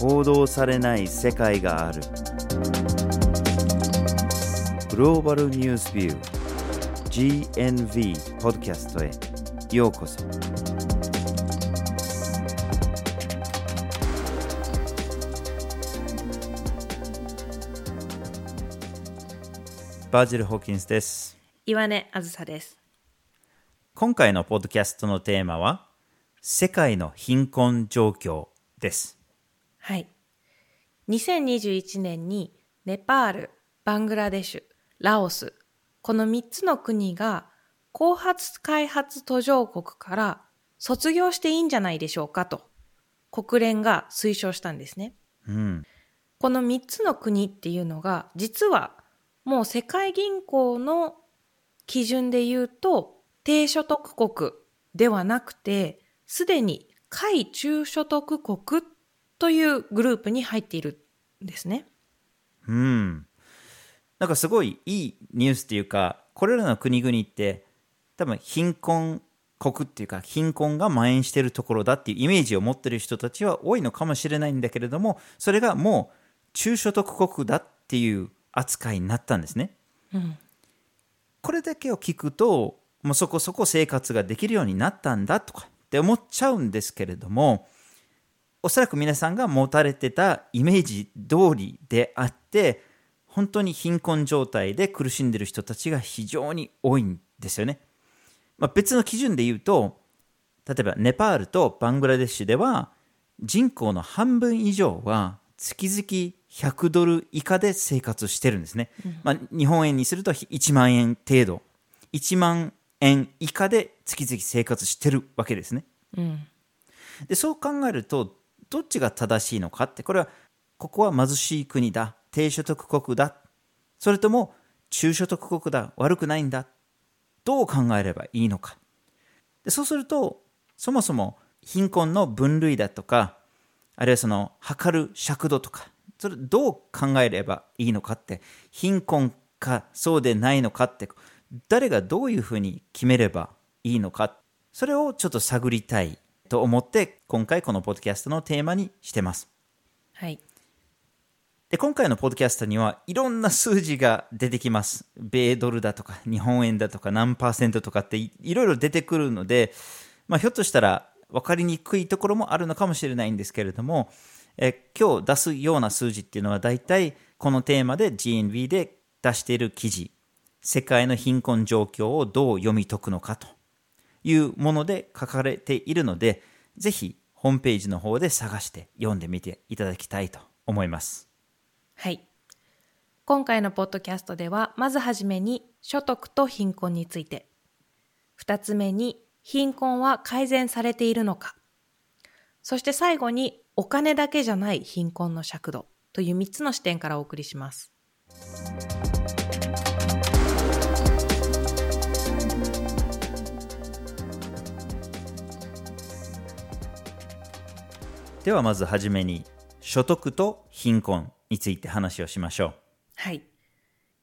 報道されない世界がある。グローバルニュースビュー GNV ポッドキャストへようこそ。バージル・ホーキンスです。岩根あずさです。今回のポッドキャストのテーマは世界の貧困状況です。はい、2021年にネパール、バングラデシュ、ラオス、この3つの国が後発開発途上国から卒業していいんじゃないでしょうかと国連が推奨したんですね。うん、この3つの国っていうのが実はもう世界銀行の基準で言うと低所得国ではなくてすでに下位中所得国というグループに入っているんですね。うん、なんかすごいいいニュースっていうか、これらの国々って多分貧困国っていうか貧困が蔓延しているところだっていうイメージを持っている人たちは多いのかもしれないんだけれども、それがもう中所得国だっていう扱いになったんですね。うん、これだけを聞くともうそこそこ生活ができるようになったんだとかって思っちゃうんですけれども、おそらく皆さんが持たれてたイメージ通りであって、本当に貧困状態で苦しんでる人たちが非常に多いんですよね。まあ、別の基準で言うと、例えばネパールとバングラデシュでは人口の半分以上は月々100ドル以下で生活してるんですね。まあ、日本円にすると1万円程度、1万円以下で月々生活してるわけですね。うん、でそう考えるとどっちが正しいのかって、これはここは貧しい国だ、低所得国だ、それとも中所得国だ、悪くないんだ、どう考えればいいのか。でそうするとそもそも貧困の分類だとか、あるいはその測る尺度とか、それどう考えればいいのかって、貧困かそうでないのかって、誰がどういうふうに決めればいいのか、それをちょっと探りたいと思って今回このポッドキャストのテーマにしてます。はい。で今回のポッドキャストにはいろんな数字が出てきます。米ドルだとか日本円だとか何パーセントとかって いろいろ出てくるので、まあ、ひょっとしたら分かりにくいところもあるのかもしれないんですけれども、今日出すような数字っていうのはだいたいこのテーマで GNV で出している記事、世界の貧困状況をどう読み解くのかというもので書かれているので、ぜひホームページの方で探して読んでみていただきたいと思います。はい、今回のポッドキャストではまずはじめに所得と貧困について、2つ目に貧困は改善されているのか、そして最後にお金だけじゃない貧困の尺度という3つの視点からお送りします。ではまずはじめに所得と貧困について話をしましょう。はい、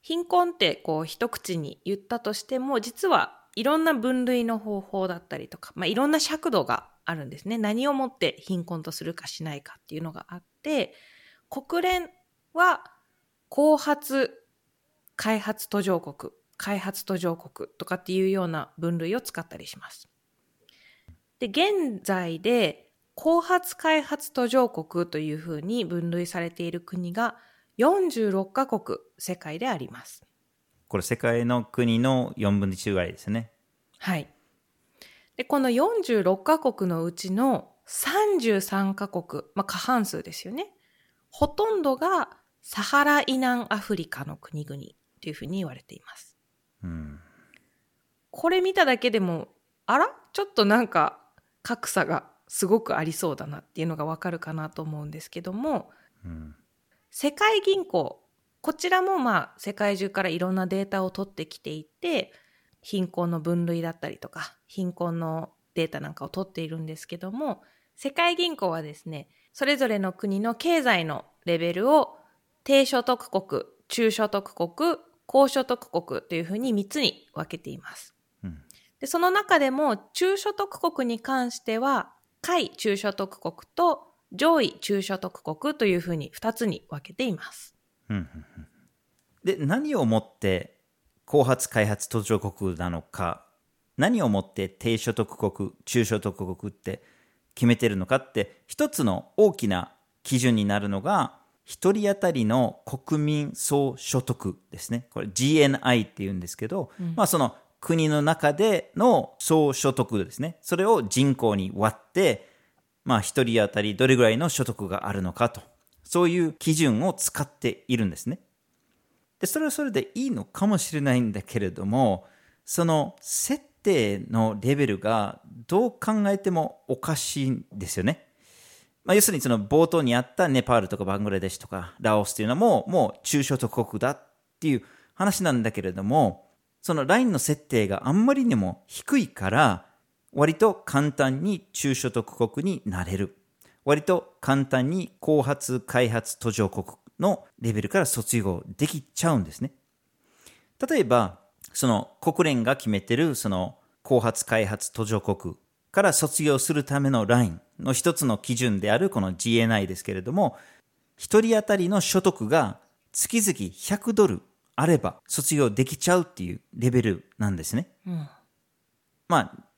貧困ってこう一口に言ったとしても、実はいろんな分類の方法だったりとか、まあ、いろんな尺度があるんですね。何をもって貧困とするかしないかっていうのがあって、国連は後発開発途上国、開発途上国とかっていうような分類を使ったりします。で現在で後発開発途上国というふうに分類されている国が46カ国世界であります。これ世界の国の4分の1ぐらいですね。はい。でこの46カ国のうちの33カ国、まあ、過半数ですよね。ほとんどがサハラ以南アフリカの国々というふうに言われています。うん、これ見ただけでもあらちょっとなんか格差がすごくありそうだなっていうのがわかるかなと思うんですけども、うん、世界銀行、こちらもまあ世界中からいろんなデータを取ってきていて、貧困の分類だったりとか貧困のデータなんかを取っているんですけども、世界銀行はですね、それぞれの国の経済のレベルを低所得国、中所得国、高所得国というふうに3つに分けています。うん、でその中でも中所得国に関しては下位中所得国と上位中所得国というふうに2つに分けています。で、何をもって後発開発途上国なのか、何をもって低所得国、中所得国って決めてるのかって、一つの大きな基準になるのが、1人当たりの国民総所得ですね。これ GNI って言うんですけど、その国の中での総所得ですね。それを人口に割って、1人当たりどれぐらいの所得があるのかと、そういう基準を使っているんですね。で、それはそれでいいのかもしれないんだけれども、その設定のレベルがどう考えてもおかしいんですよね。要するにその冒頭にあったネパールとかバングラデシュとかラオスというのはもう中所得国だっていう話なんだけれども、そのラインの設定があんまりにも低いから割と簡単に中所得国になれる、割と簡単に後発開発途上国のレベルから卒業できちゃうんですね。例えばその国連が決めてるその後発開発途上国から卒業するためのラインの一つの基準であるこの GNI ですけれども、一人当たりの所得が月々100ドルあれば卒業できちゃうっていうレベルなんですね。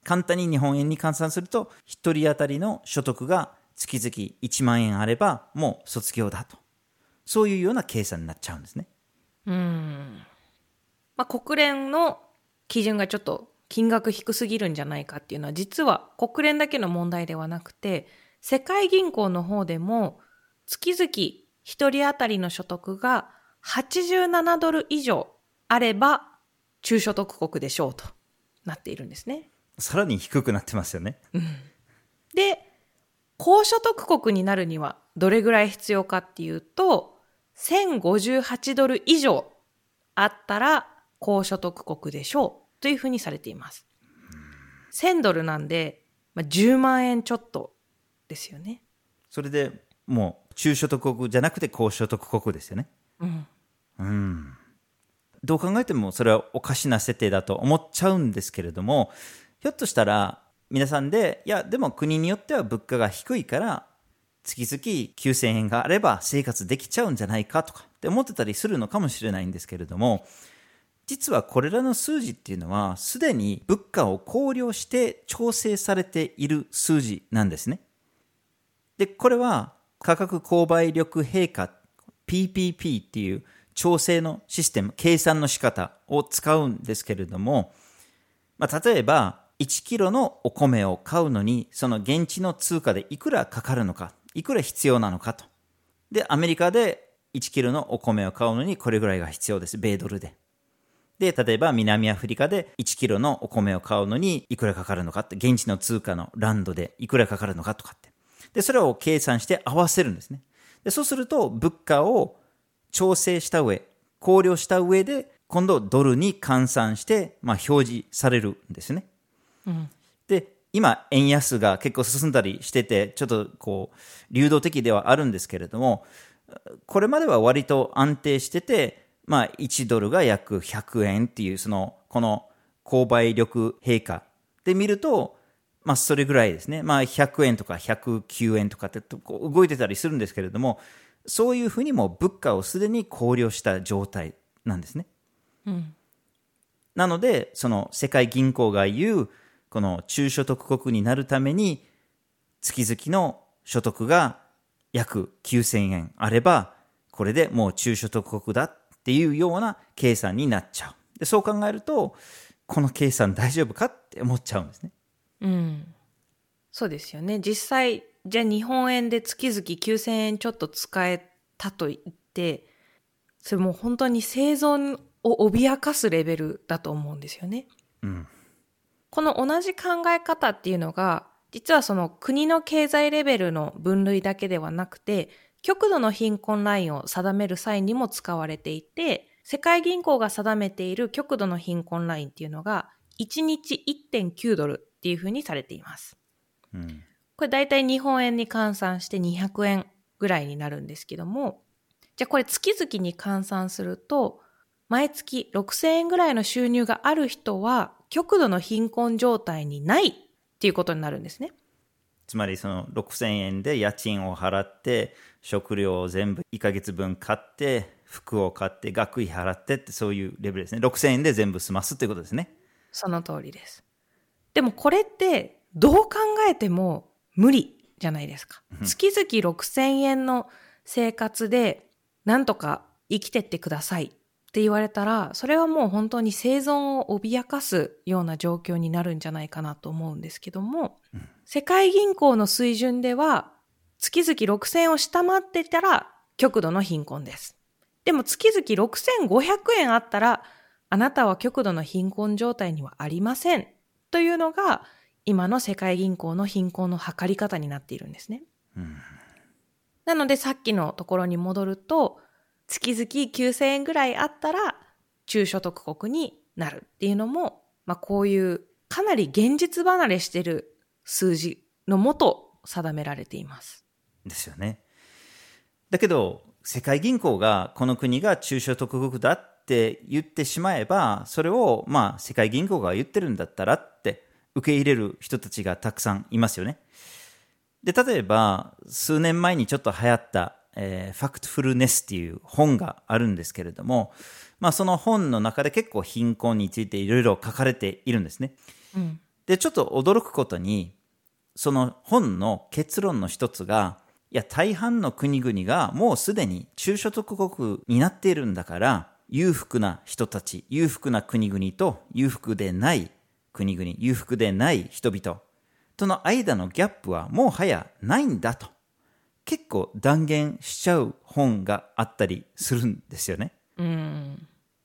簡単に日本円に換算すると、一人当たりの所得が月々1万円あればもう卒業だと、そういうような計算になっちゃうんですね。国連の基準がちょっと金額低すぎるんじゃないかっていうのは、実は国連だけの問題ではなくて、世界銀行の方でも月々1人当たりの所得が87ドル以上あれば中所得国でしょうとなっているんですね。さらに低くなってますよね。で、高所得国になるにはどれぐらい必要かっていうと、1058ドル以上あったら高所得国でしょうというふうにされています。1000ドルなんで、10万円ちょっとですよね。それでもう中所得国じゃなくて高所得国ですよね。どう考えてもそれはおかしな設定だと思っちゃうんですけれども、ひょっとしたら皆さんで、いやでも国によっては物価が低いから月々9000円があれば生活できちゃうんじゃないかとかって思ってたりするのかもしれないんですけれども、実はこれらの数字っていうのはすでに物価を考慮して調整されている数字なんですね。で、これは価格購買力平価 PPP っていう調整のシステム、計算の仕方を使うんですけれども、例えば1キロのお米を買うのにその現地の通貨でいくらかかるのか、いくら必要なのかと。で、アメリカで1キロのお米を買うのにこれぐらいが必要です、米ドルで。で、例えば南アフリカで1キロのお米を買うのにいくらかかるのかって、現地の通貨のランドでいくらかかるのかとかって、でそれを計算して合わせるんですね。で、そうすると物価を調整した上、考慮した上で今度ドルに換算して、表示されるんですね。で、今円安が結構進んだりしてて、ちょっとこう流動的ではあるんですけれども、これまでは割と安定してて、1ドルが約100円っていう、そのこの購買力平価で見ると、それぐらいですね。100円とか109円とかってこう動いてたりするんですけれども、そういうふうにも物価をすでに考慮した状態なんですね。なので、その世界銀行が言うこの中所得国になるために月々の所得が約9000円あれば、これでもう中所得国だっていうような計算になっちゃう。で、そう考えるとこの計算大丈夫かって思っちゃうんですね。そうですよね。実際じゃあ日本円で月々9000円ちょっと使えたと言って、それもう本当に生存を脅かすレベルだと思うんですよね。この同じ考え方っていうのが、実はその国の経済レベルの分類だけではなくて、極度の貧困ラインを定める際にも使われていて、世界銀行が定めている極度の貧困ラインっていうのが1日 1.9 ドルっていうふうにされています。これだいたい日本円に換算して200円ぐらいになるんですけども、じゃあこれ月々に換算すると、毎月6000円ぐらいの収入がある人は極度の貧困状態にないっていうことになるんですね。つまりその6000円で家賃を払って食料を全部1ヶ月分買って服を買って学費払ってって、そういうレベルですね。6000円で全部済ますっていうことですね。その通りです。でもこれってどう考えても無理じゃないですか。月々6000円の生活でなんとか生きてってくださいって言われたら、それはもう本当に生存を脅かすような状況になるんじゃないかなと思うんですけども、世界銀行の水準では月々6000円を下回っていたら極度の貧困です。でも月々6500円あったらあなたは極度の貧困状態にはありませんというのが今の世界銀行の貧困の測り方になっているんですね、なのでさっきのところに戻ると、月々9000円ぐらいあったら中所得国になるっていうのも、こういうかなり現実離れしている数字のもと定められています。ですよね。だけど世界銀行がこの国が中所得国だって言ってしまえば、それを世界銀行が言ってるんだったらって受け入れる人たちがたくさんいますよね。で、例えば数年前にちょっと流行ったファクトフルネスっていう本があるんですけれども、その本の中で結構貧困についていろいろ書かれているんですね、でちょっと驚くことに、その本の結論の一つが、いや大半の国々がもうすでに中所得国になっているんだから、裕福な人たち、裕福な国々と裕福でない国々、裕福でない人々との間のギャップはもはやないんだと結構断言しちゃう本があったりするんですよね。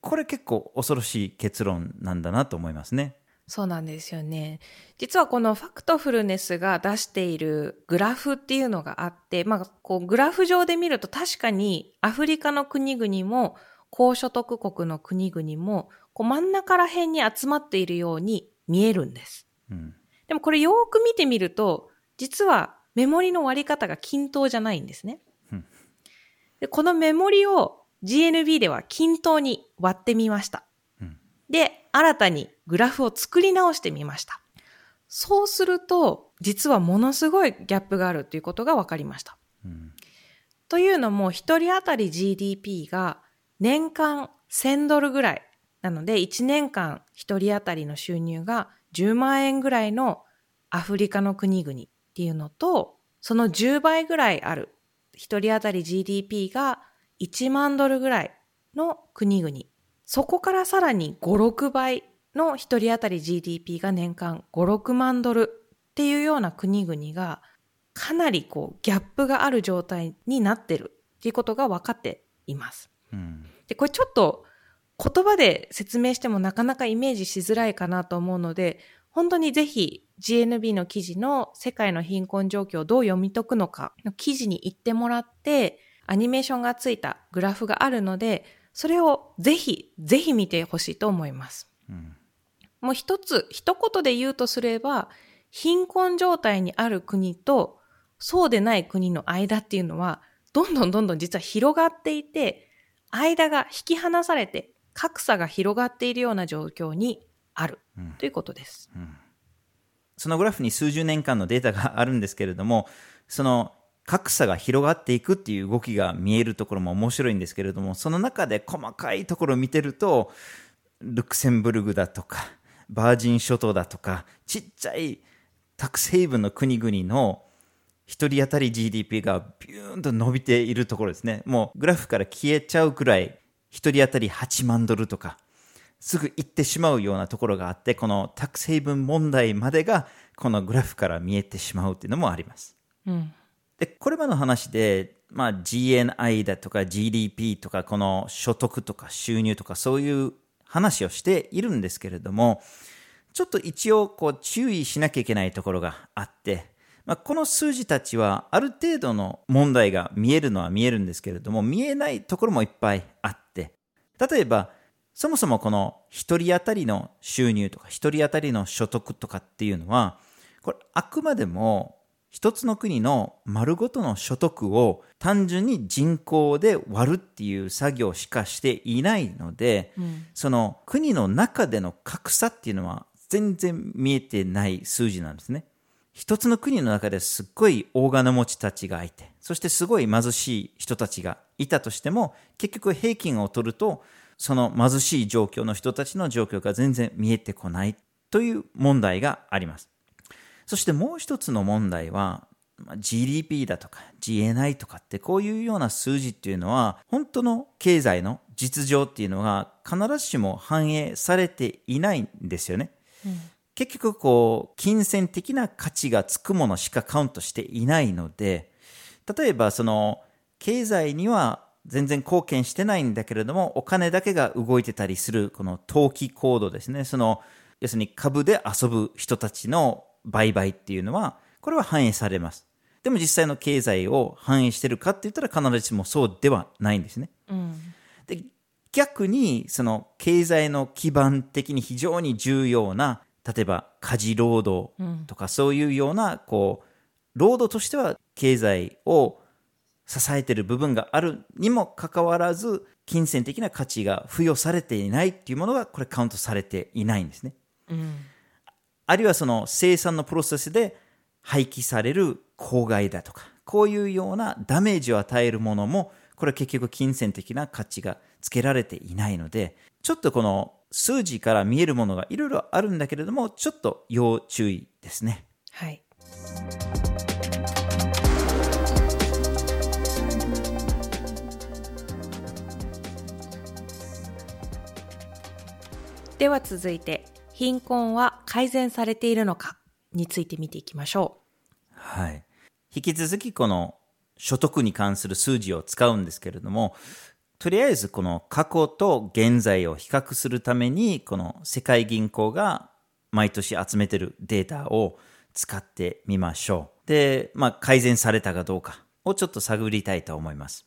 これ結構恐ろしい結論なんだなと思いますね。そうなんですよね。実はこのファクトフルネスが出しているグラフっていうのがあって、こうグラフ上で見ると確かにアフリカの国々も高所得国の国々もこう真ん中ら辺に集まっているように見えるんです、でもこれよく見てみると、実はメモリの割り方が均等じゃないんですね。でこのメモリを GNV では均等に割ってみました、で新たにグラフを作り直してみました。そうすると実はものすごいギャップがあるということが分かりました、というのも1人当たり GDP が年間$1000ぐらいなので、1年間1人当たりの収入が10万円ぐらいのアフリカの国々っていうのと、その10倍ぐらいある1人当たり GDP が$10,000ぐらいの国々、そこからさらに5,6 倍の1人当たり GDP が年間$5,6万っていうような国々が、かなりこうギャップがある状態になってるっていうことが分かっています、でこれちょっと言葉で説明してもなかなかイメージしづらいかなと思うので、本当にぜひ GNB の記事の世界の貧困状況をどう読み解くのかの記事に行ってもらって、アニメーションがついたグラフがあるので、それをぜひぜひ見てほしいと思います、もう一言で言うとすれば、貧困状態にある国とそうでない国の間っていうのはどんどん実は広がっていて、間が引き離されて格差が広がっているような状況にあるということです、そのグラフに数十年間のデータがあるんですけれども、その格差が広がっていくっていう動きが見えるところも面白いんですけれども、その中で細かいところを見てると、ルクセンブルクだとかバージン諸島だとか、ちっちゃいタックスヘイブンの国々の一人当たり GDP がビューンと伸びているところですね。もうグラフから消えちゃうくらい、一人当たり$80,000とかすぐ行ってしまうようなところがあって、このタックスヘイブン問題までがこのグラフから見えてしまうっていうのもあります、でこれまでの話で、GNI だとか GDP とか、この所得とか収入とかそういう話をしているんですけれども、ちょっと一応こう注意しなきゃいけないところがあって、この数字たちはある程度の問題が見えるのは見えるんですけれども、見えないところもいっぱいあって、例えばそもそもこの一人当たりの収入とか一人当たりの所得とかっていうのは、これあくまでも一つの国の丸ごとの所得を単純に人口で割るっていう作業しかしていないので、その国の中での格差っていうのは全然見えてない数字なんですね。一つの国の中ですっごい大金持ちたちがいて、そしてすごい貧しい人たちがいたとしても、結局平均を取るとその貧しい状況の人たちの状況が全然見えてこないという問題があります。そしてもう一つの問題は GDP だとか GNI とかってこういうような数字っていうのは本当の経済の実情っていうのが必ずしも反映されていないんですよね、結局こう金銭的な価値がつくものしかカウントしていないので、例えばその経済には全然貢献してないんだけれどもお金だけが動いてたりするこの投機行動ですね、その要するに株で遊ぶ人たちの売買っていうのはこれは反映されます。でも実際の経済を反映してるかって言ったら必ずしもそうではないんですね、で逆にその経済の基盤的に非常に重要な例えば家事労働とかそういうようなこう労働としては経済を支えている部分があるにもかかわらず金銭的な価値が付与されていないっていうものがこれカウントされていないんですね、あるいはその生産のプロセスで廃棄される公害だとかこういうようなダメージを与えるものもこれ結局金銭的な価値がつけられていないので、ちょっとこの数字から見えるものがいろいろあるんだけれどもちょっと要注意ですね。はい。では続いて貧困は改善されているのかについて見ていきましょう。はい。引き続きこの所得に関する数字を使うんですけれども、とりあえずこの過去と現在を比較するためにこの世界銀行が毎年集めてるデータを使ってみましょう。で、改善されたかどうかをちょっと探りたいと思います、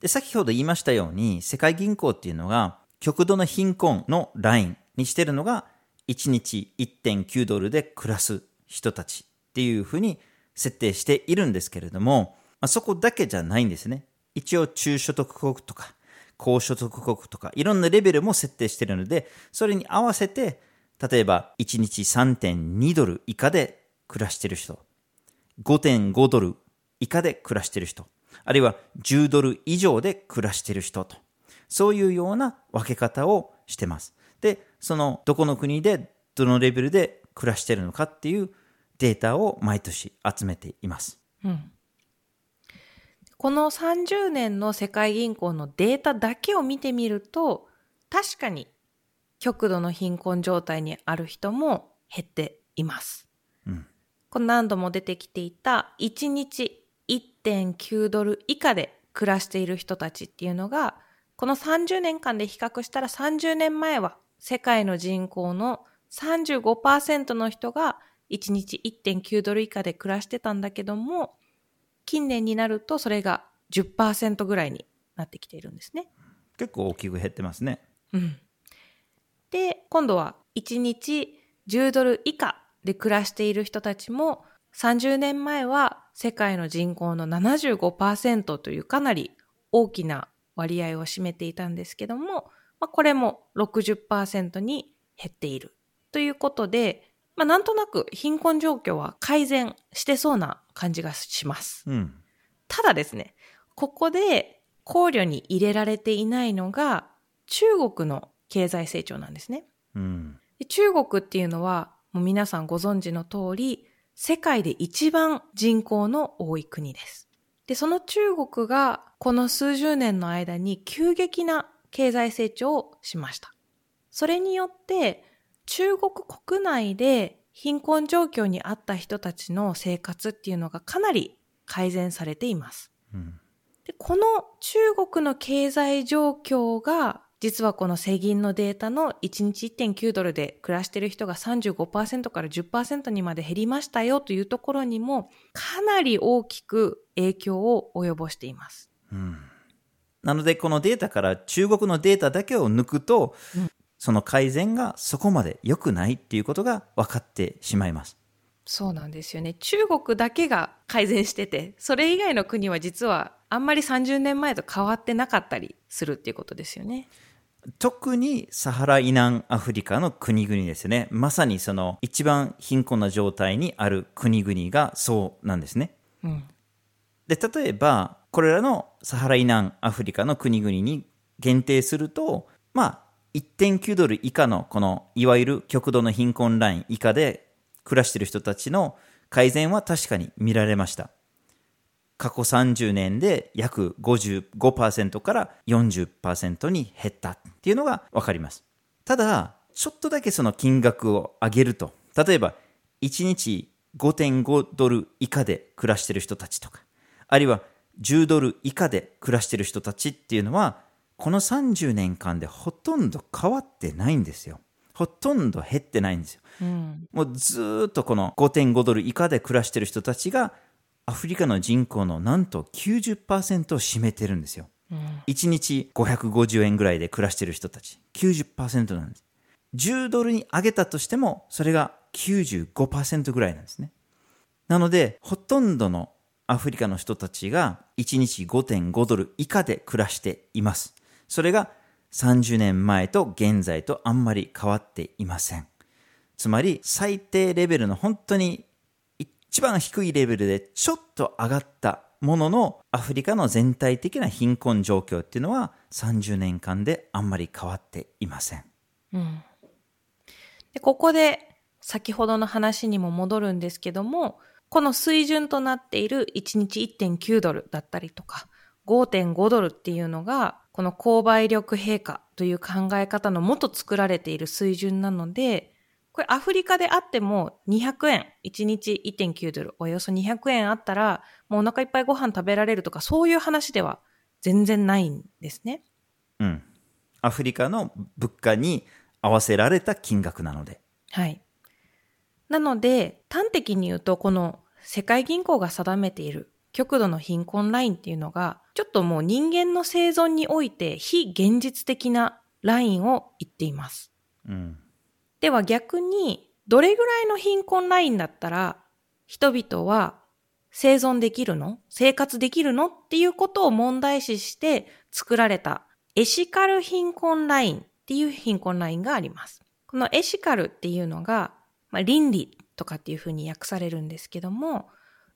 で先ほど言いましたように世界銀行っていうのが極度の貧困のラインにしてるのが1日 1.9 ドルで暮らす人たちっていうふうに設定しているんですけれども、そこだけじゃないんですね。一応中所得国とか高所得国とかいろんなレベルも設定しているので、それに合わせて例えば1日 3.2 ドル以下で暮らしている人、 5.5 ドル以下で暮らしている人、あるいは10ドル以上で暮らしている人と、そういうような分け方をしてます。で、そのどこの国でどのレベルで暮らしているのかっていうデータを毎年集めています、この30年の世界銀行のデータだけを見てみると、確かに極度の貧困状態にある人も減っています、この何度も出てきていた1日 1.9 ドル以下で暮らしている人たちっていうのが、この30年間で比較したら30年前は世界の人口の 35% の人が1日 1.9 ドル以下で暮らしてたんだけども、近年になるとそれが 10% ぐらいになってきているんですね。結構大きく減ってますね、で、今度は1日10ドル以下で暮らしている人たちも30年前は世界の人口の 75% というかなり大きな割合を占めていたんですけども、これも 60% に減っているということで、なんとなく貧困状況は改善してそうな感じがします、ただですね、ここで考慮に入れられていないのが中国の経済成長なんですね、で、中国っていうのはもう皆さんご存知の通り世界で一番人口の多い国です。で、その中国がこの数十年の間に急激な経済成長をしました。それによって中国国内で貧困状況にあった人たちの生活っていうのがかなり改善されています、で、この中国の経済状況が実はこの世銀のデータの1日 1.9 ドルで暮らしている人が 35% から 10% にまで減りましたよというところにもかなり大きく影響を及ぼしています、なのでこのデータから中国のデータだけを抜くと、その改善がそこまで良くないっていうことが分かってしまいます。そうなんですよね。中国だけが改善してて、それ以外の国は実はあんまり30年前と変わってなかったりするっていうことですよね。特にサハラ以南アフリカの国々ですよね。まさにその一番貧困な状態にある国々がそうなんですね、うん、で例えばこれらのサハラ以南アフリカの国々に限定すると、まあ、1.9 ドル以下のこのいわゆる極度の貧困ライン以下で暮らしている人たちの改善は確かに見られました。過去30年で約 55% から 40% に減ったっていうのが分かります。ただ、ちょっとだけその金額を上げると、例えば1日 5.5 ドル以下で暮らしている人たちとか、あるいは10ドル以下で暮らしている人たちっていうのは、この30年間でほとんど変わってないんですよ。ほとんど減ってないんですよ、うん、もうずっとこの 5.5 ドル以下で暮らしている人たちがアフリカの人口のなんと 90% を占めてるんですよ、うん、1日550円ぐらいで暮らしている人たち 90% なんです。10ドルに上げたとしてもそれが 95% ぐらいなんですね。なのでほとんどのアフリカの人たちが1日 5.5 ドル以下で暮らしています。それが30年前と現在とあんまり変わっていません。つまり最低レベルの本当に一番低いレベルでちょっと上がったもののアフリカの全体的な貧困状況っていうのは30年間であんまり変わっていません、うん、でここで先ほどの話にも戻るんですけども、この水準となっている1日 1.9 ドルだったりとか 5.5 ドルっていうのがこの購買力陛下という考え方のもと作られている水準なので、これアフリカであっても200円、1日 1.9 ドル、およそ200円あったらもうお腹いっぱいご飯食べられるとかそういう話では全然ないんですね。うん。アフリカの物価に合わせられた金額なので。はい。なので端的に言うとこの世界銀行が定めている極度の貧困ラインっていうのがちょっともう人間の生存において非現実的なラインを言っています、うん、では逆にどれぐらいの貧困ラインだったら人々は生存できるの？生活できるの？っていうことを問題視して作られたエシカル貧困ラインっていう貧困ラインがあります。このエシカルっていうのが、倫理とかっていうふうに訳されるんですけども、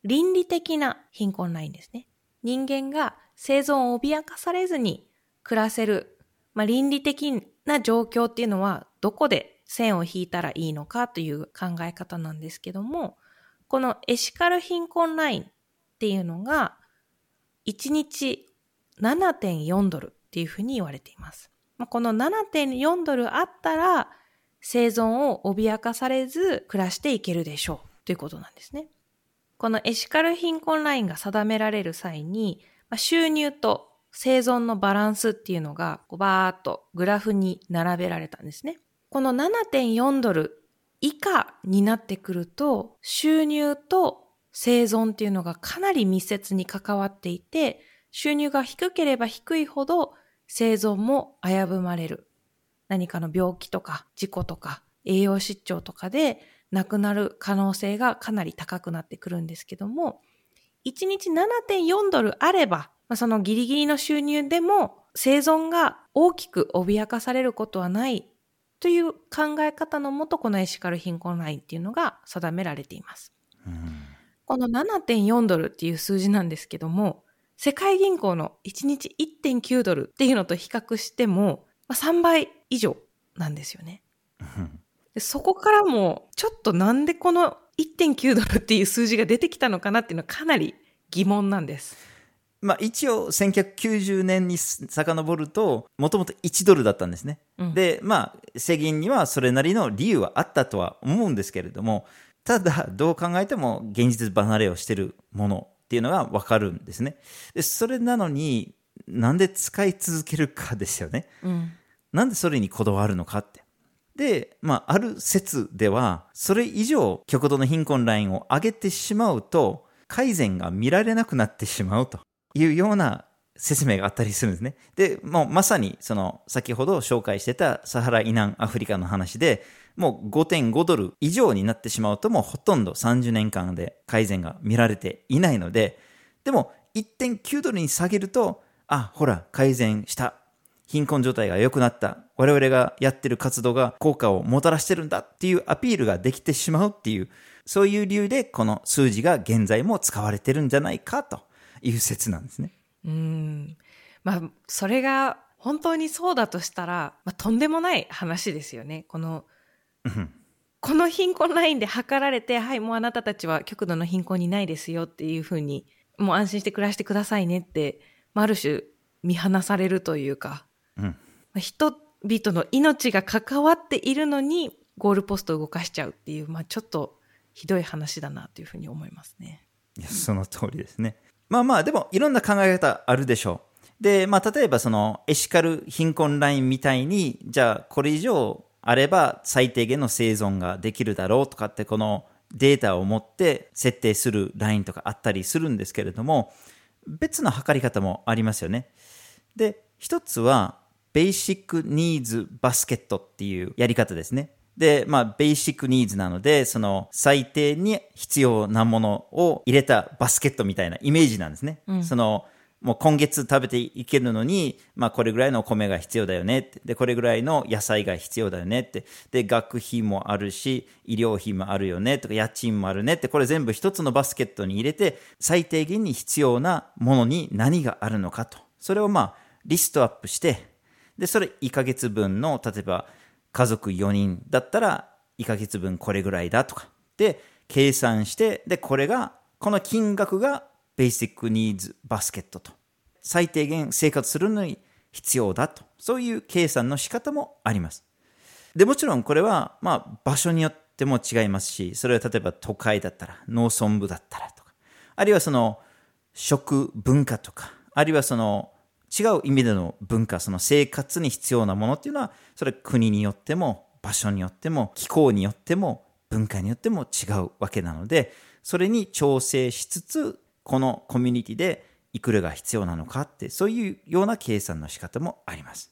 倫理的な貧困ラインですね。人間が生存を脅かされずに暮らせる、倫理的な状況っていうのはどこで線を引いたらいいのかという考え方なんですけども、このエシカル貧困ラインっていうのが1日 7.4 ドルっていうふうに言われています。この 7.4 ドルあったら生存を脅かされず暮らしていけるでしょうということなんですね。このエシカル貧困ラインが定められる際に、収入と生存のバランスっていうのがバーッとグラフに並べられたんですね。この 7.4 ドル以下になってくると収入と生存っていうのがかなり密接に関わっていて、収入が低ければ低いほど生存も危ぶまれる。何かの病気とか事故とか栄養失調とかで亡くなる可能性がかなり高くなってくるんですけども、1日 7.4 ドルあれば、そのギリギリの収入でも生存が大きく脅かされることはないという考え方のもと、このエシカル貧困ラインっていうのが定められています、うん、この 7.4 ドルっていう数字なんですけども、世界銀行の1日 1.9 ドルっていうのと比較しても、3倍以上なんですよね、うん。そこからもちょっとなんでこの 1.9 ドルっていう数字が出てきたのかなっていうのはかなり疑問なんです、一応1990年に遡るともともと1ドルだったんですね、うん、で世銀にはそれなりの理由はあったとは思うんですけれども、ただどう考えても現実離れをしているものっていうのが分かるんですね。でそれなのになんで使い続けるかですよね、うん、なんでそれにこだわるのかって。で、ある説ではそれ以上極度の貧困ラインを上げてしまうと改善が見られなくなってしまうというような説明があったりするんですね。で、もうまさにその先ほど紹介してたサハラ以南アフリカの話で、もう 5.5 ドル以上になってしまうともうほとんど30年間で改善が見られていないので、でも 1.9 ドルに下げると、あ、ほら改善した、貧困状態が良くなった、我々がやってる活動が効果をもたらしてるんだっていうアピールができてしまうっていう、そういう理由でこの数字が現在も使われてるんじゃないかという説なんですね。まあ、それが本当にそうだとしたら、まあ、とんでもない話ですよね。この貧困ラインで測られて、はい、もうあなたたちは極度の貧困にないですよっていうふうに、もう安心して暮らしてくださいねって、まあ、ある種見放されるというか、まあ、人々の命が関わっているのにゴールポストを動かしちゃうっていう、まあ、ちょっとひどい話だなというふうに思いますね。いや、その通りですね。まあでもいろんな考え方あるでしょう。で、まあ、例えばそのエシカル貧困ラインみたいに、じゃあこれ以上あれば最低限の生存ができるだろうとかって、このデータを持って設定するラインとかあったりするんですけれども、別の測り方もありますよね。で、一つはベーシックニーズバスケットっていうやり方ですね。で、まあベーシックニーズなので、その最低に必要なものを入れたバスケットみたいなイメージなんですね。そのもう今月食べていけるのに、まあこれぐらいの米が必要だよねって。で、これぐらいの野菜が必要だよねって。で、学費もあるし、医療費もあるよねとか、家賃もあるねって。これ全部一つのバスケットに入れて、最低限に必要なものに何があるのかと。それをまあリストアップして、で、それ1ヶ月分の、例えば家族4人だったら1ヶ月分これぐらいだとか。で、計算して、で、これが、この金額がベーシックニーズバスケットと、最低限生活するのに必要だと、そういう計算の仕方もあります。で、もちろんこれはまあ場所によっても違いますし、それは例えば都会だったら農村部だったらとか、あるいはその食文化とか、あるいはその違う意味での文化、その生活に必要なものっていうのは、それは国によっても場所によっても気候によっても文化によっても違うわけなので、それに調整しつつ、このコミュニティでいくらが必要なのかって、そういうような計算の仕方もあります、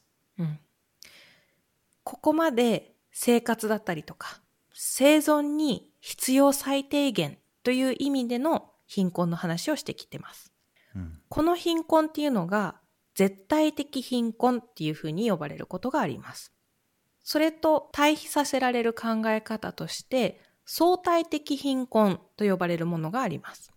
ここまで生活だったりとか生存に必要最低限という意味での貧困の話をしてきてます、この貧困っていうのが絶対的貧困っていうふうに呼ばれることがあります。それと対比させられる考え方として相対的貧困と呼ばれるものがあります。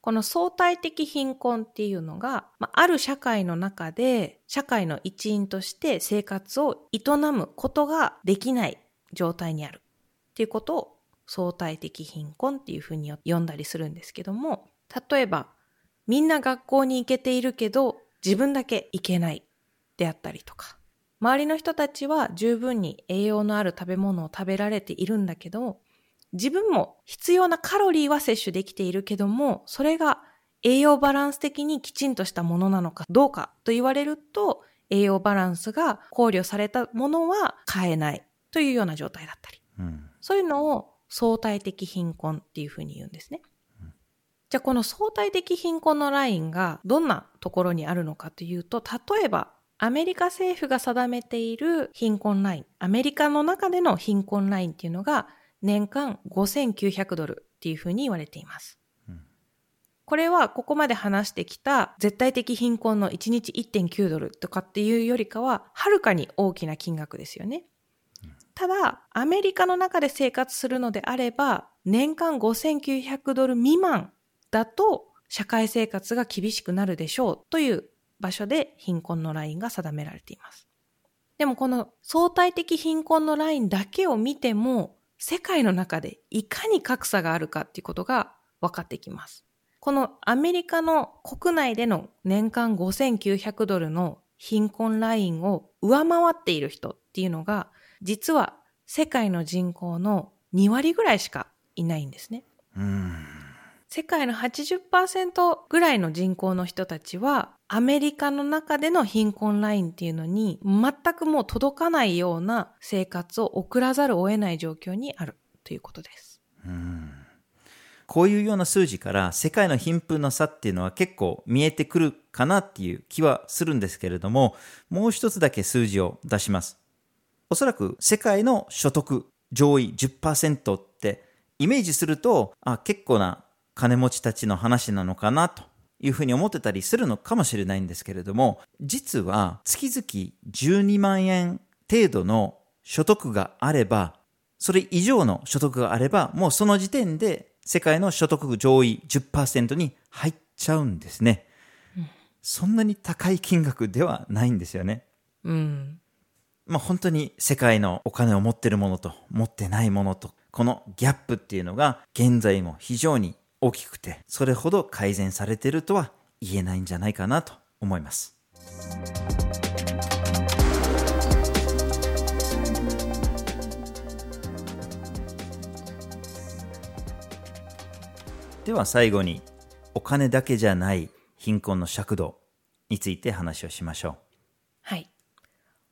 この相対的貧困っていうのが、ある社会の中で社会の一員として生活を営むことができない状態にあるっていうことを相対的貧困っていうふうに呼んだりするんですけども、例えばみんな学校に行けているけど自分だけ行けないであったりとか、周りの人たちは十分に栄養のある食べ物を食べられているんだけど、自分も必要なカロリーは摂取できているけども、それが栄養バランス的にきちんとしたものなのかどうかと言われると、栄養バランスが考慮されたものは買えないというような状態だったり、そういうのを相対的貧困っていうふうに言うんですね。じゃあこの相対的貧困のラインがどんなところにあるのかというと、例えばアメリカ政府が定めている貧困ライン、アメリカの中での貧困ラインっていうのが年間5900ドルっていうふうに言われています、これはここまで話してきた絶対的貧困の1日 1.9 ドルとかっていうよりかははるかに大きな金額ですよね、ただアメリカの中で生活するのであれば、年間5900ドル未満だと社会生活が厳しくなるでしょうという場所で貧困のラインが定められています。でもこの相対的貧困のラインだけを見ても、世界の中でいかに格差があるかっていうことが分かってきます。このアメリカの国内での年間5900ドルの貧困ラインを上回っている人っていうのが、実は世界の人口の2割ぐらいしかいないんですね。世界の 80% ぐらいの人口の人たちは、アメリカの中での貧困ラインっていうのに全くもう届かないような生活を送らざるを得ない状況にあるということです。こういうような数字から世界の貧富の差っていうのは結構見えてくるかなっていう気はするんですけれども、もう一つだけ数字を出します。おそらく世界の所得上位 10% ってイメージすると、結構な金持ちたちの話なのかなというふうに思ってたりするのかもしれないんですけれども、実は月々12万円程度の所得があれば、それ以上の所得があれば、もうその時点で世界の所得上位 10% に入っちゃうんですね、うん、そんなに高い金額ではないんですよね、うん、本当に世界のお金を持ってるものと持ってないものと、このギャップっていうのが現在も非常に大きくて、それほど改善されてるとは言えないんじゃないかなと思います。では最後に、お金だけじゃない貧困の尺度について話をしましょう。はい。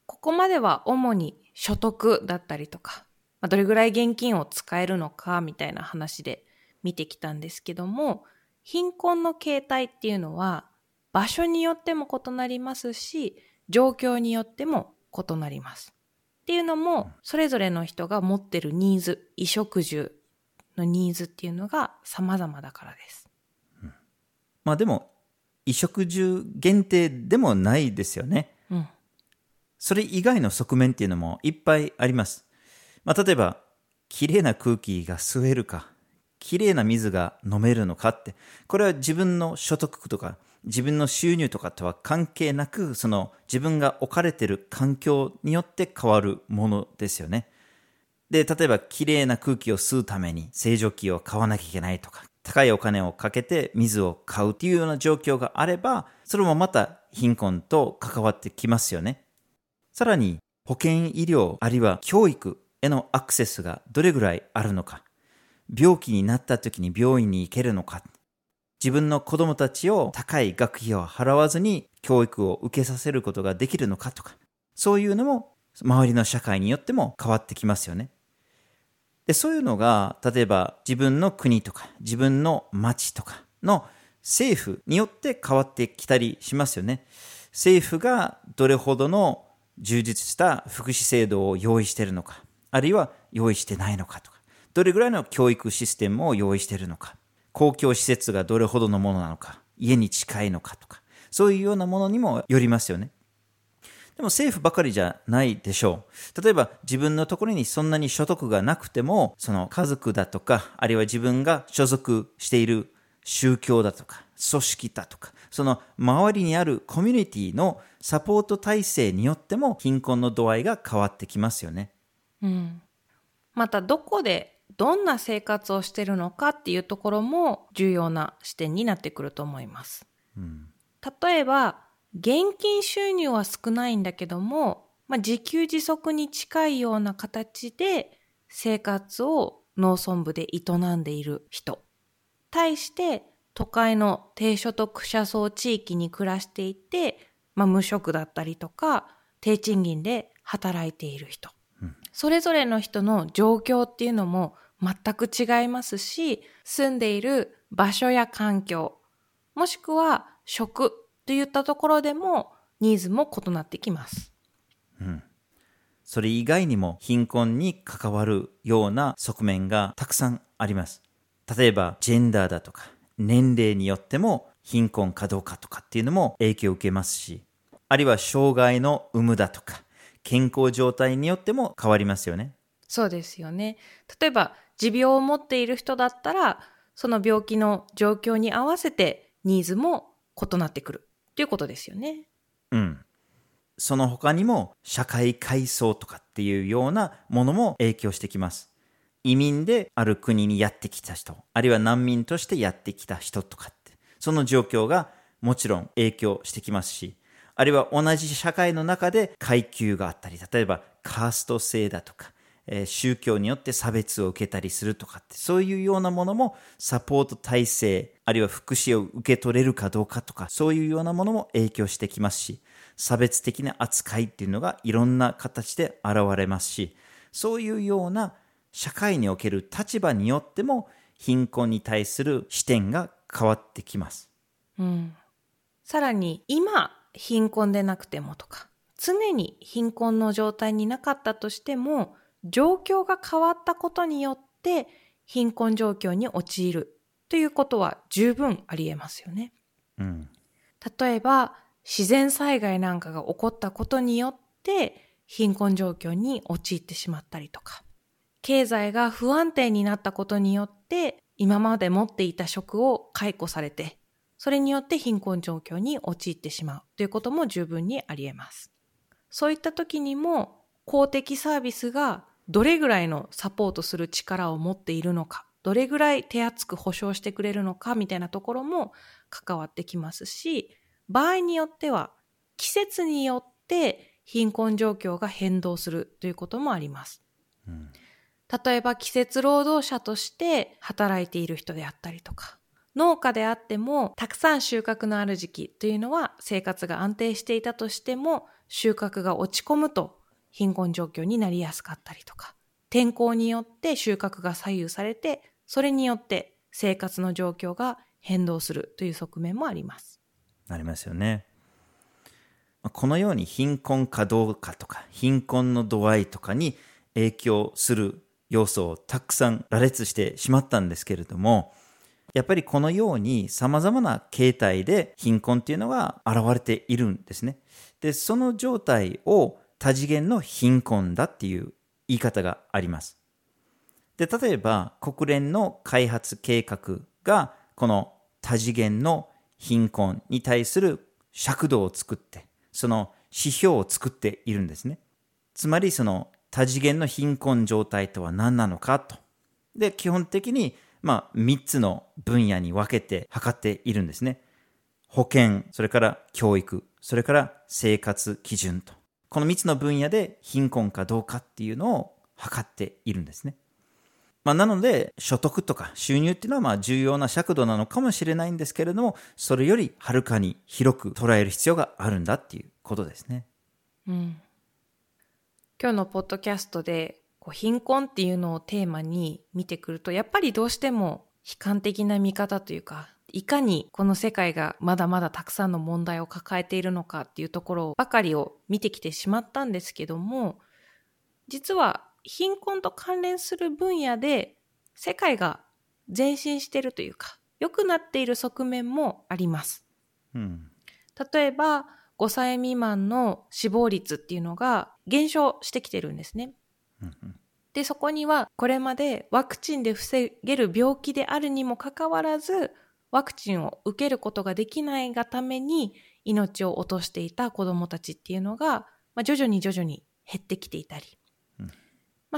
ここまでは主に所得だったりとか、どれぐらい現金を使えるのかみたいな話で見てきたんですけども、貧困の形態っていうのは場所によっても異なりますし、状況によっても異なります。っていうのも、それぞれの人が持ってるニーズ、衣食住のニーズっていうのが様々だからです。うん、でも衣食住限定でもないですよね、うん。それ以外の側面っていうのもいっぱいあります。例えば綺麗な空気が吸えるか、綺麗な水が飲めるのかって、これは自分の所得とか自分の収入とかとは関係なく、その自分が置かれてる環境によって変わるものですよね。で、例えば綺麗な空気を吸うために清浄機を買わなきゃいけないとか、高いお金をかけて水を買うというような状況があれば、それもまた貧困と関わってきますよね。さらに保険、医療、あるいは教育へのアクセスがどれぐらいあるのか、病気になった時に病院に行けるのか、自分の子供たちを高い学費を払わずに教育を受けさせることができるのかとか、そういうのも周りの社会によっても変わってきますよね。で、そういうのが例えば自分の国とか自分の町とかの政府によって変わってきたりしますよね。政府がどれほどの充実した福祉制度を用意しているのか、あるいは用意してないのかとか、どれぐらいの教育システムを用意しているのか、公共施設がどれほどのものなのか、家に近いのかとか、そういうようなものにもよりますよね。でも政府ばかりじゃないでしょう。例えば自分のところにそんなに所得がなくても、その家族だとか、あるいは自分が所属している宗教だとか組織だとか、その周りにあるコミュニティのサポート体制によっても貧困の度合いが変わってきますよね。うん、またどこでどんな生活をしているのかっていうところも重要な視点になってくると思います、うん、例えば現金収入は少ないんだけども、自給自足に近いような形で生活を農村部で営んでいる人対して、都会の低所得者層地域に暮らしていて、無職だったりとか低賃金で働いている人、うん、それぞれの人の状況っていうのも全く違いますし、住んでいる場所や環境、もしくは食といったところでもニーズも異なってきます、うん、それ以外にも貧困に関わるような側面がたくさんあります。例えばジェンダーだとか年齢によっても貧困かどうかとかっていうのも影響を受けますし、あるいは障害の有無だとか健康状態によっても変わりますよね。そうですよね。例えば持病を持っている人だったら、その病気の状況に合わせてニーズも異なってくるということですよね。うん。その他にも社会階層とかっていうようなものも影響してきます。移民である国にやってきた人、あるいは難民としてやってきた人とかって、その状況がもちろん影響してきますし、あるいは同じ社会の中で階級があったり、例えばカースト制だとか、宗教によって差別を受けたりするとかって、そういうようなものもサポート体制、あるいは福祉を受け取れるかどうかとか、そういうようなものも影響してきますし、差別的な扱いっていうのがいろんな形で現れますし、そういうような社会における立場によっても貧困に対する視点が変わってきます、うん、さらに今貧困でなくてもとか、常に貧困の状態になかったとしても、状況が変わったことによって貧困状況に陥るということは十分ありえますよね。うん、例えば自然災害なんかが起こったことによって貧困状況に陥ってしまったりとか、経済が不安定になったことによって今まで持っていた職を解雇されて、それによって貧困状況に陥ってしまうということも十分にあり得ます。そういった時にも公的サービスがどれぐらいのサポートする力を持っているのか、どれぐらい手厚く保障してくれるのかみたいなところも関わってきますし、場合によっては季節によって貧困状況が変動するということもあります。うん、例えば季節労働者として働いている人であったりとか、農家であってもたくさん収穫のある時期というのは生活が安定していたとしても、収穫が落ち込むと貧困状況になりやすかったりとか、天候によって収穫が左右されて、それによって生活の状況が変動するという側面もあります。ありますよね。このように貧困かどうかとか、貧困の度合いとかに影響する要素をたくさん羅列してしまったんですけれども、やっぱりこのように様々な形態で貧困っていうのが現れているんですね。で、その状態を多次元の貧困だっていう言い方があります。で、例えば国連の開発計画がこの多次元の貧困に対する尺度を作って、その指標を作っているんですね。つまりその多次元の貧困状態とは何なのかと。で、基本的に3つの分野に分けて測っているんですね。保健、それから教育、それから生活基準と。この3つの分野で貧困かどうかっていうのを測っているんですね。なので所得とか収入っていうのは重要な尺度なのかもしれないんですけれども、それよりはるかに広く捉える必要があるんだっていうことですね。うん、今日のポッドキャストで貧困っていうのをテーマに見てくると、やっぱりどうしても悲観的な見方というか、いかにこの世界がまだまだたくさんの問題を抱えているのかっていうところばかりを見てきてしまったんですけども、実は貧困と関連する分野で世界が前進しているというか、良くなっている側面もあります。うん、例えば5歳未満の死亡率っていうのが減少してきてるんですね。で、そこにはこれまでワクチンで防げる病気であるにもかかわらず、ワクチンを受けることができないがために命を落としていた子どもたちっていうのが、徐々に減ってきていたり、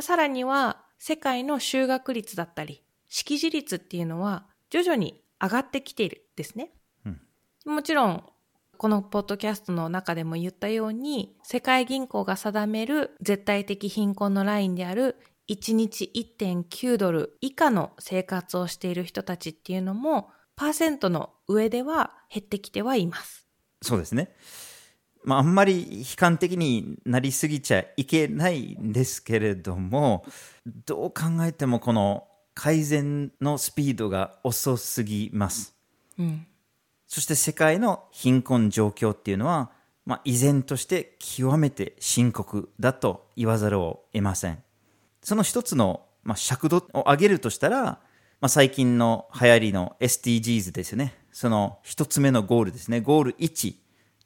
さらには世界の就学率だったり識字率っていうのは徐々に上がってきているんですね。もちろんこのポッドキャストの中でも言ったように、世界銀行が定める絶対的貧困のラインである1日 1.9 ドル以下の生活をしている人たちっていうのもパーセントの上では減ってきてはいます。そうですね。あんまり悲観的になりすぎちゃいけないんですけれども、どう考えてもこの改善のスピードが遅すぎます。うん。そして世界の貧困状況っていうのは、依然として極めて深刻だと言わざるを得ません。その一つの、尺度を上げるとしたら、最近の流行りの SDGs ですよね。その一つ目のゴールですね。ゴール1っ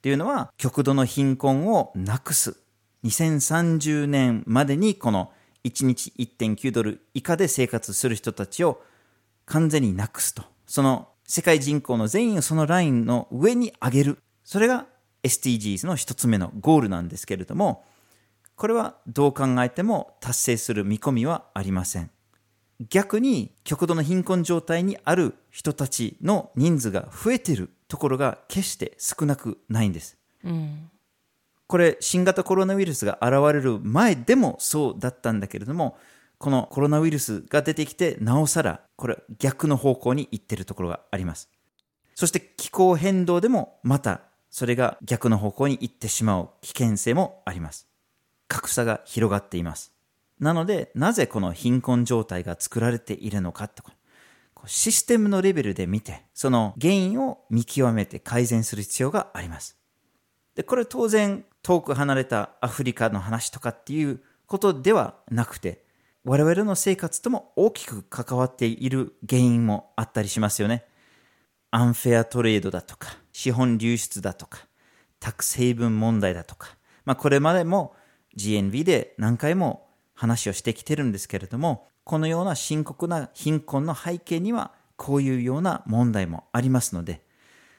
ていうのは極度の貧困をなくす。2030年までにこの1日 1.9 ドル以下で生活する人たちを完全になくすと。その世界人口の全員をそのラインの上に上げる。それが SDGs の一つ目のゴールなんですけれども、これはどう考えても達成する見込みはありません。逆に極度の貧困状態にある人たちの人数が増えているところが決して少なくないんです。うん、これ新型コロナウイルスが現れる前でもそうだったんだけれども、このコロナウイルスが出てきてなおさらこれ逆の方向に行ってるところがあります。そして気候変動でもまたそれが逆の方向に行ってしまう危険性もあります。格差が広がっています。なのでなぜこの貧困状態が作られているのかとか、システムのレベルで見てその原因を見極めて改善する必要があります。で、これ当然遠く離れたアフリカの話とかっていうことではなくて、我々の生活とも大きく関わっている原因もあったりしますよね。アンフェアトレードだとか、資本流出だとか、タックスヘイブン問題だとか、これまでも GNV で何回も話をしてきてるんですけれども、このような深刻な貧困の背景にはこういうような問題もありますので、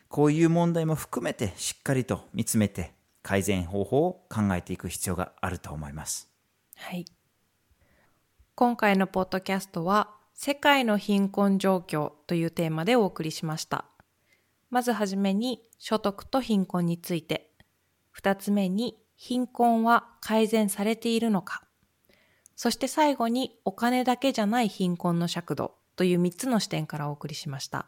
こういう問題も含めてしっかりと見つめて改善方法を考えていく必要があると思います。はい。今回のポッドキャストは世界の貧困状況というテーマでお送りしました。まずはじめに所得と貧困について、2つ目に貧困は改善されているのか、そして最後にお金だけじゃない貧困の尺度という3つの視点からお送りしました。